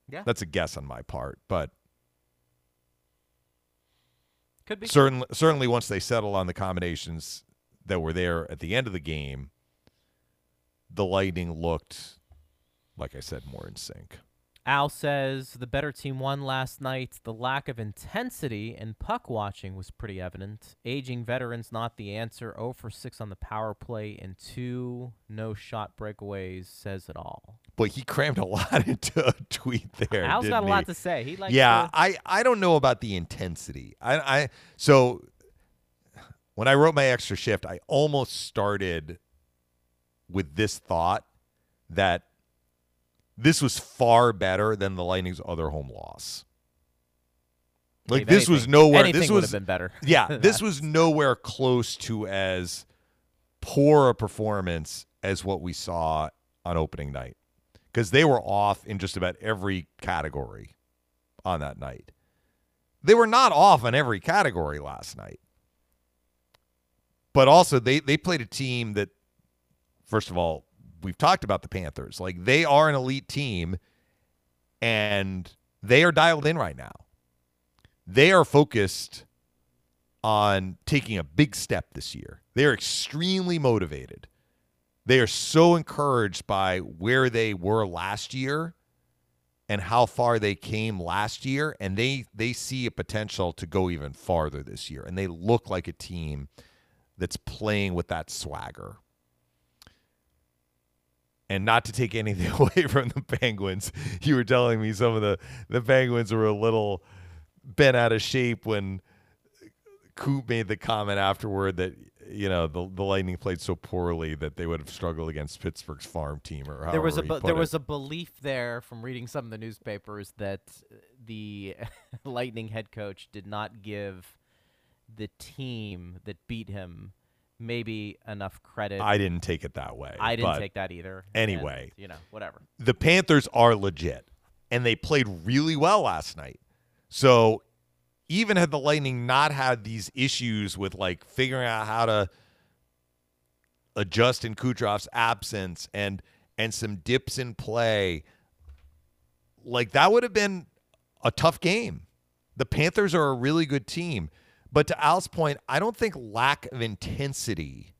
Yeah. That's a guess on my part, but could be. Certainly once they settle on the combinations that were there at the end of the game, the Lightning looked, like I said, more in sync. Al says, the better team won last night. The lack of intensity and puck watching was pretty evident. Aging veterans not the answer. 0 for 6 on the power play and 2 no-shot breakaways says it all. Boy, he crammed a lot into a tweet there. Al's got a lot to say. He likes to... I don't know about the intensity. So when I wrote my extra shift, I almost started with this thought that this was far better than the Lightning's other home loss. Like, this was nowhere. Anything would have been better. Yeah, this was nowhere close to as poor a performance as what we saw on opening night, because they were off in just about every category on that night. They were not off on every category last night. But also, they played a team that, first of all, we've talked about the Panthers. Like, they are an elite team, and they are dialed in right now. They are focused on taking a big step this year. They are extremely motivated. They are so encouraged by where they were last year and how far they came last year, and they see a potential to go even farther this year, and they look like a team that's playing with that swagger. And not to take anything away from the Penguins, you were telling me some of the Penguins were a little bent out of shape when Coop made the comment afterward that, you know, the Lightning played so poorly that they would have struggled against Pittsburgh's farm team, or however he put it. There was a belief there from reading some of the newspapers that the Lightning head coach did not give the team that beat him maybe enough credit. I didn't take it that way. I didn't take that either. Anyway. And, you know, whatever. The Panthers are legit, and they played really well last night. So even had the Lightning not had these issues with, like, figuring out how to adjust in Kucherov's absence and some dips in play, like, that would have been a tough game. The Panthers are a really good team. But to Al's point, I don't think lack of intensity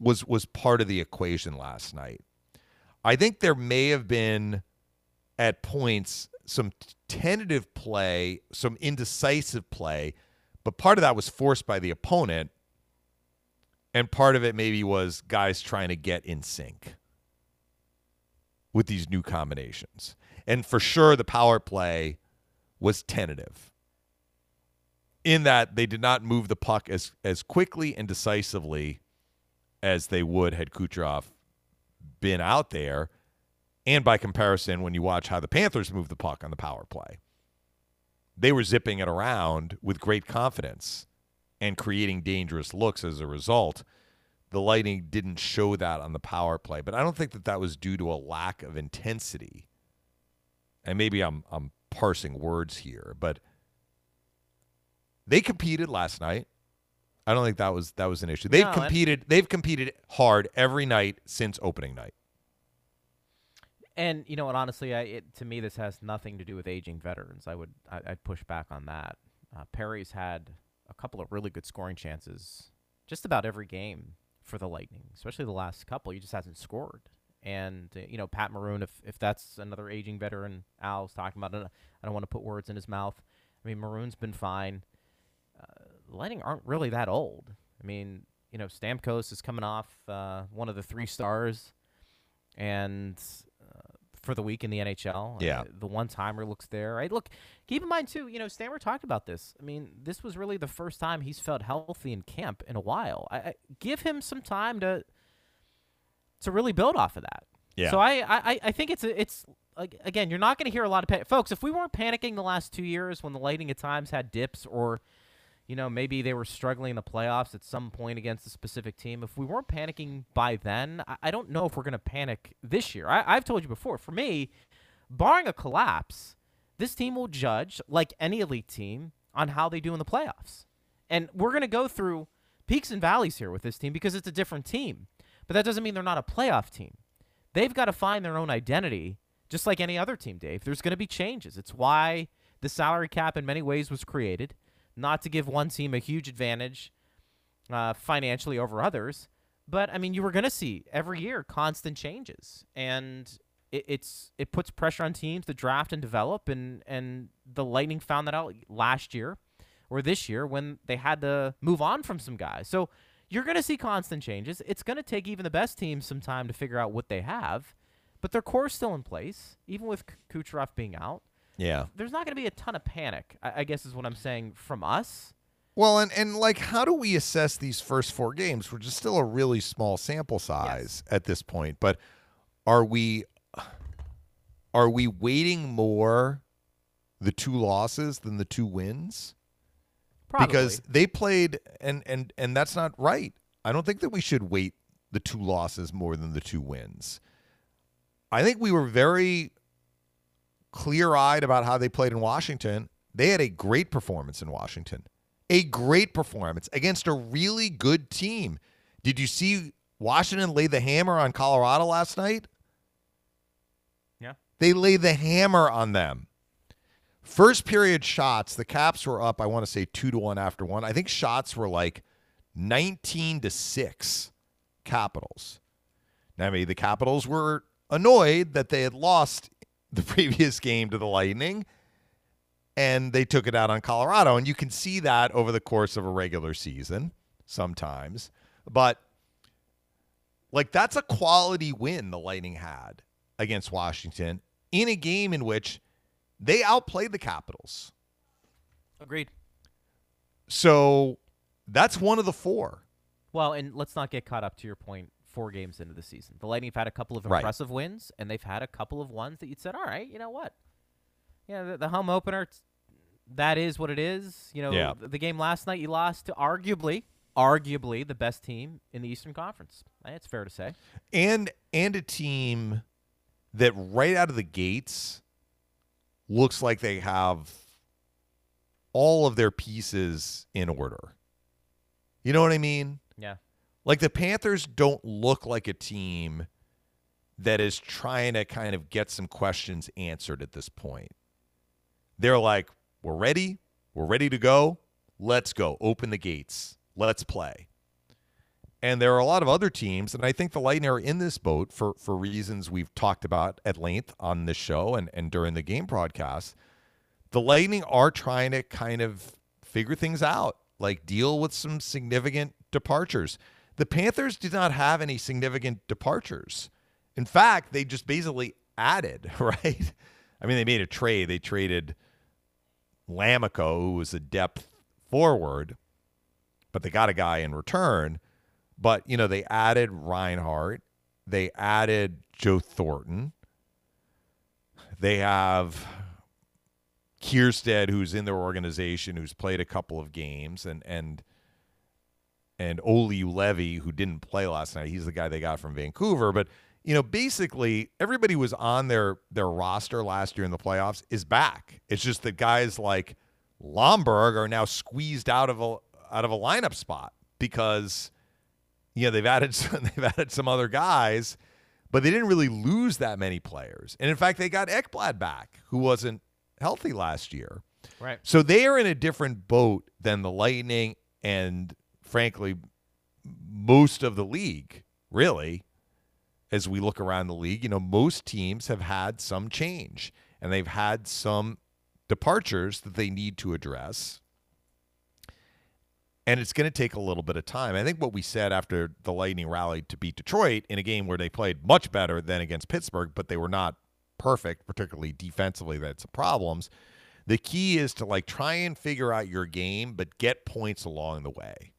was part of the equation last night. I think there may have been, at points, some tentative play, some indecisive play, but part of that was forced by the opponent, and part of it maybe was guys trying to get in sync with these new combinations. And for sure, the power play was tentative, in that they did not move the puck as quickly and decisively as they would had Kucherov been out there. And by comparison, when you watch how the Panthers moved the puck on the power play, they were zipping it around with great confidence and creating dangerous looks as a result. The Lightning didn't show that on the power play, but I don't think that was due to a lack of intensity. And maybe I'm parsing words here, but they competed last night. I don't think that was an issue. They've competed hard every night since opening night. And you know what? Honestly, to me, this has nothing to do with aging veterans. I'd push back on that. Perry's had a couple of really good scoring chances just about every game for the Lightning, especially the last couple. He just hasn't scored. And you know, Pat Maroon, if that's another aging veteran, Al's talking about. I don't want to put words in his mouth. I mean, Maroon's been fine. Lightning aren't really that old. I mean, you know, Stamkos is coming off one of the 3 stars, and for the week in the NHL, yeah, the one-timer looks there. Right? Look, keep in mind too, you know, Stammer talked about this. I mean, this was really the first time he's felt healthy in camp in a while. I give him some time to really build off of that. Yeah. So I think it's again, you're not going to hear a lot of panic. Folks, if we weren't panicking the last 2 years when the Lightning at times had dips or, you know, maybe they were struggling in the playoffs at some point against a specific team, if we weren't panicking by then, I don't know if we're going to panic this year. I've told you before, for me, barring a collapse, this team will judge, like any elite team, on how they do in the playoffs. And we're going to go through peaks and valleys here with this team because it's a different team. But that doesn't mean they're not a playoff team. They've got to find their own identity, just like any other team, Dave. There's going to be changes. It's why the salary cap in many ways was created, not to give one team a huge advantage financially over others. But, I mean, you were going to see every year constant changes. And it puts pressure on teams to draft and develop. And the Lightning found that out last year or this year when they had to move on from some guys. So you're going to see constant changes. It's going to take even the best teams some time to figure out what they have. But their core's still in place, even with Kucherov being out. Yeah. There's not going to be a ton of panic, I guess is what I'm saying, from us. Well, and like, how do we assess these first four games, which is still a really small sample size at this point? But are we weighting more the two losses than the two wins? Probably. Because they played, and that's not right. I don't think that we should weight the two losses more than the two wins. I think we were very clear-eyed about how they played in Washington. They had a great performance in Washington. A great performance against a really good team. Did you see Washington lay the hammer on Colorado last night? Yeah. They lay the hammer on them. First period shots, the Caps were up, I want to say 2-1 after one. I think shots were like 19-6 Capitals. Now, I mean, the Capitals were annoyed that they had lost the previous game to the Lightning, and they took it out on Colorado. And you can see that over the course of a regular season sometimes. But, like, that's a quality win the Lightning had against Washington in a game in which they outplayed the Capitals. Agreed. So that's one of the four. Well, and let's not get caught up, to your point, 4 games into the season. The Lightning have had a couple of impressive wins, and they've had a couple of ones that you'd said, all right, you know what? Yeah, the home opener, that is what it is. You know, the game last night you lost to arguably the best team in the Eastern Conference. It's fair to say. And a team that right out of the gates looks like they have all of their pieces in order. You know what I mean? Yeah. Like, the Panthers don't look like a team that is trying to kind of get some questions answered at this point. They're like, we're ready to go, let's go, open the gates, let's play. And there are a lot of other teams, and I think the Lightning are in this boat for reasons we've talked about at length on this show and during the game broadcast. The Lightning are trying to kind of figure things out, like deal with some significant departures. The Panthers did not have any significant departures. In fact, they just basically added, right? I mean, they made a trade. They traded Lamico, who was a depth forward, but they got a guy in return. But, you know, they added Reinhart. They added Joe Thornton. They have Kierstead, who's in their organization, who's played a couple of games, and Oli Levy, who didn't play last night. He's the guy they got from Vancouver. But, you know, basically everybody who was on their roster last year in the playoffs is back. It's just that guys like Lomberg are now squeezed out of a lineup spot because, you know, they've added some other guys, but they didn't really lose that many players. And in fact, they got Ekblad back, who wasn't healthy last year. Right. So they are in a different boat than the Lightning and, frankly, most of the league, really, as we look around the league. You know, most teams have had some change, and they've had some departures that they need to address. And it's going to take a little bit of time. I think what we said after the Lightning rallied to beat Detroit in a game where they played much better than against Pittsburgh, but they were not perfect, particularly defensively. That's the problems. The key is to, like, try and figure out your game, but get points along the way.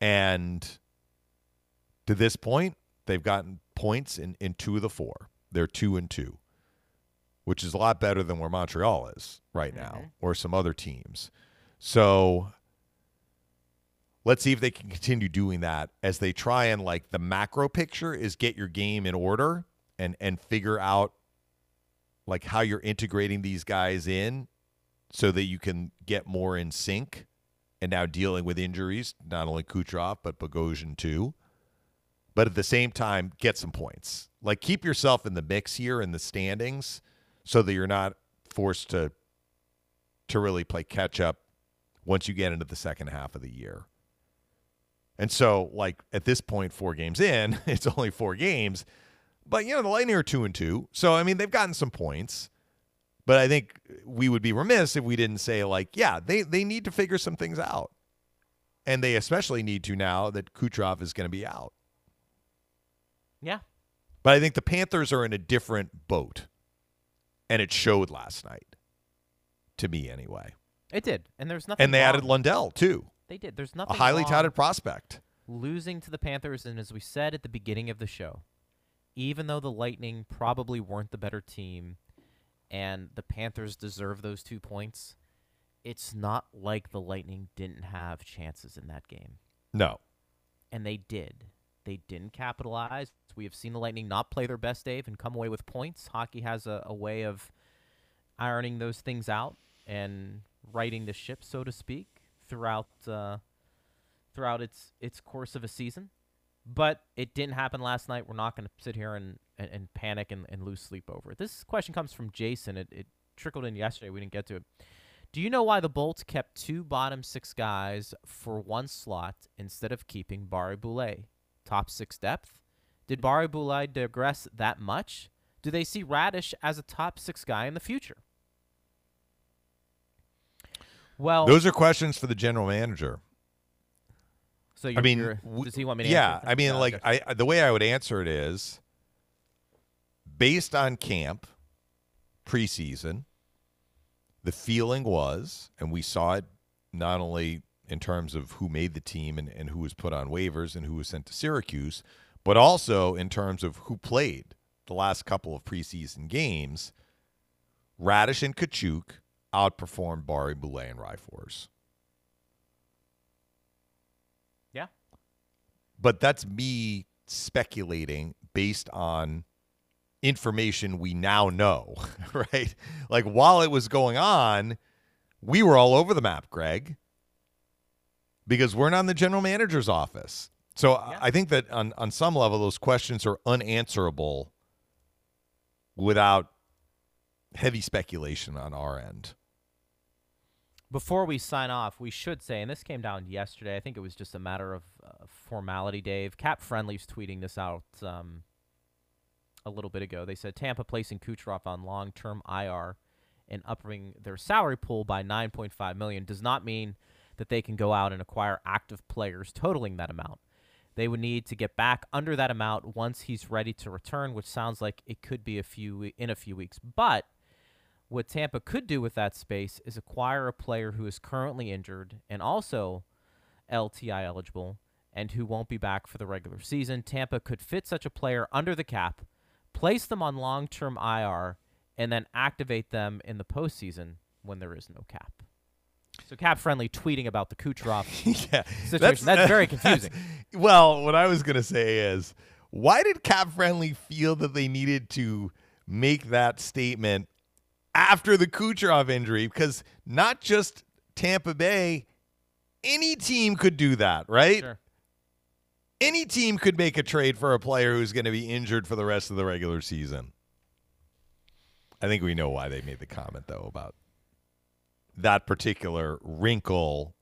And to this point, they've gotten points in 2 of the 4. They're 2-2, which is a lot better than where Montreal is right now or some other teams. So let's see if they can continue doing that as they try and, like, the macro picture is get your game in order and figure out, like, how you're integrating these guys in so that you can get more in sync. And now dealing with injuries, not only Kucherov, but Bogosian too. But at the same time, get some points. Like, keep yourself in the mix here in the standings so that you're not forced to really play catch-up once you get into the second half of the year. And so, like, at this point, 4 games in, it's only 4 games. But, you know, the Lightning are 2-2. So, I mean, they've gotten some points. But I think we would be remiss if we didn't say, like, yeah, they need to figure some things out. And they especially need to now that Kucherov is going to be out. Yeah. But I think the Panthers are in a different boat. And it showed last night. To me, anyway. It did. And there's nothing. And they added Lundell, too. They did. There's nothing. A highly touted prospect. Losing to the Panthers. And as we said at the beginning of the show, even though the Lightning probably weren't the better team, and the Panthers deserve those 2 points, it's not like the Lightning didn't have chances in that game. No. And they did. They didn't capitalize. We have seen the Lightning not play their best, Dave, and come away with points. Hockey has a way of ironing those things out and righting the ship, so to speak, throughout its course of a season. But it didn't happen last night. We're not going to sit here and panic and lose sleep over it. This question comes from Jason. It trickled in yesterday. We didn't get to it. Do you know why the Bolts kept 2 bottom 6 guys for 1 slot instead of keeping Barré-Boulet? Top 6 depth? Did Barré-Boulet digress that much? Do they see Raddysh as a top 6 guy in the future? Well, those are questions for the general manager. So I mean, does he want me to answer? Yeah, I mean, like, the way I would answer it is, based on camp, preseason, the feeling was, and we saw it not only in terms of who made the team and who was put on waivers and who was sent to Syracuse, but also in terms of who played the last couple of preseason games, Raddysh and Katchouk outperformed Barré-Boulet and Ryfors. Yeah. But that's me speculating based on information we now know, right? Like, while it was going on, we were all over the map, Greg, because we're not in the general manager's office. So yeah. I think that on some level, those questions are unanswerable without heavy speculation on our end. Before we sign off, we should say, and this came down yesterday, I think it was just a matter of formality, Dave. Cap Friendly's tweeting this out a little bit ago. They said Tampa placing Kucherov on long-term IR and upping their salary pool by $9.5 million does not mean that they can go out and acquire active players totaling that amount. They would need to get back under that amount once he's ready to return, which sounds like it could be in a few weeks. But what Tampa could do with that space is acquire a player who is currently injured and also LTI eligible and who won't be back for the regular season. Tampa could fit such a player under the cap, place them on long-term IR, and then activate them in the postseason when there is no cap. So Cap Friendly tweeting about the Kucherov situation. That's very confusing. Well, what I was going to say is, why did Cap Friendly feel that they needed to make that statement after the Kucherov injury? Because not just Tampa Bay, any team could do that, right? Sure. Any team could make a trade for a player who's going to be injured for the rest of the regular season. I think we know why they made the comment, though, about that particular wrinkle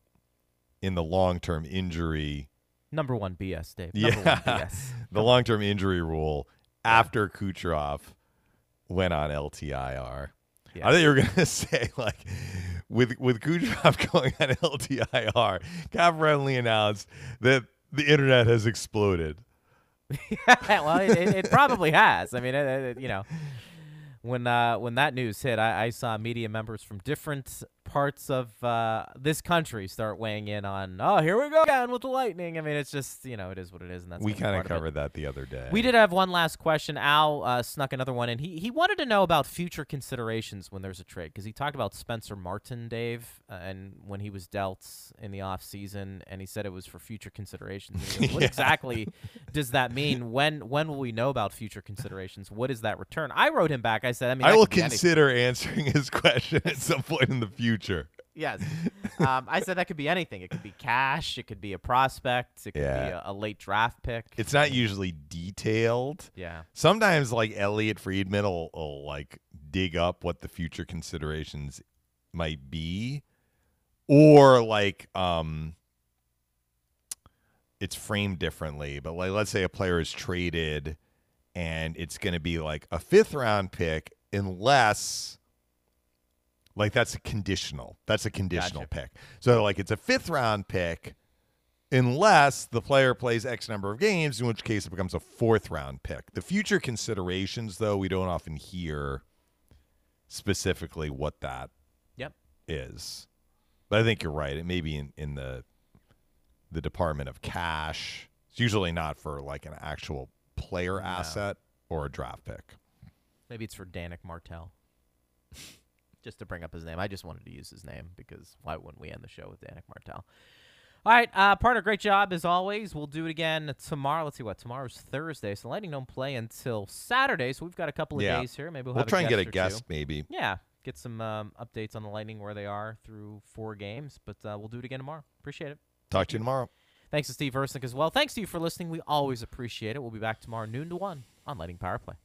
in the long-term injury. Number one BS, Dave. Number one BS. The long-term injury rule after Kucherov went on LTIR. Yeah. I thought you were going to say, like, with Kucherov going on LTIR, Cap Friendly announced that the internet has exploded. Well, it probably has. I mean, you know, when that news hit, I saw media members from different parts of this country start weighing in on, oh, here we go again with the Lightning. I mean, it's just, you know, it is what it is. And that's we kind of covered that the other day. We did have one last question. Al snuck another one in. He wanted to know about future considerations when there's a trade, because he talked about Spencer Martin, Dave, and when he was dealt in the offseason, and he said it was for future considerations. What exactly does that mean? When will we know about future considerations? What is that return? I wrote him back. I said, I mean, I will consider answering his question at some point in the future. Yes. I said that could be anything. It could be cash. It could be a prospect. It could be a late draft pick. It's not usually detailed. Yeah. Sometimes, like, Elliot Friedman will like, dig up what the future considerations might be. Or, like, it's framed differently. But, like, let's say a player is traded and it's going to be, like, a fifth-round pick unless... Like, that's a conditional. That's a conditional pick. So, like, it's a fifth-round pick unless the player plays X number of games, in which case it becomes a fourth-round pick. The future considerations, though, we don't often hear specifically what that is. But I think you're right. It may be in the department of cash. It's usually not for, like, an actual player asset or a draft pick. Maybe it's for Danik Martell. Just to bring up his name. I just wanted to use his name because why wouldn't we end the show with Danik Martell? All right, partner, great job as always. We'll do it again tomorrow. Let's see what tomorrow's Thursday, so Lightning don't play until Saturday, so we've got a couple of days here. Maybe we'll try and get a guest maybe. Yeah, get some updates on the Lightning where they are through 4 games, but we'll do it again tomorrow. Appreciate it. Talk to you tomorrow. Thanks to Steve Ersnick as well. Thanks to you for listening. We always appreciate it. We'll be back tomorrow noon to 1 on Lightning Power Play.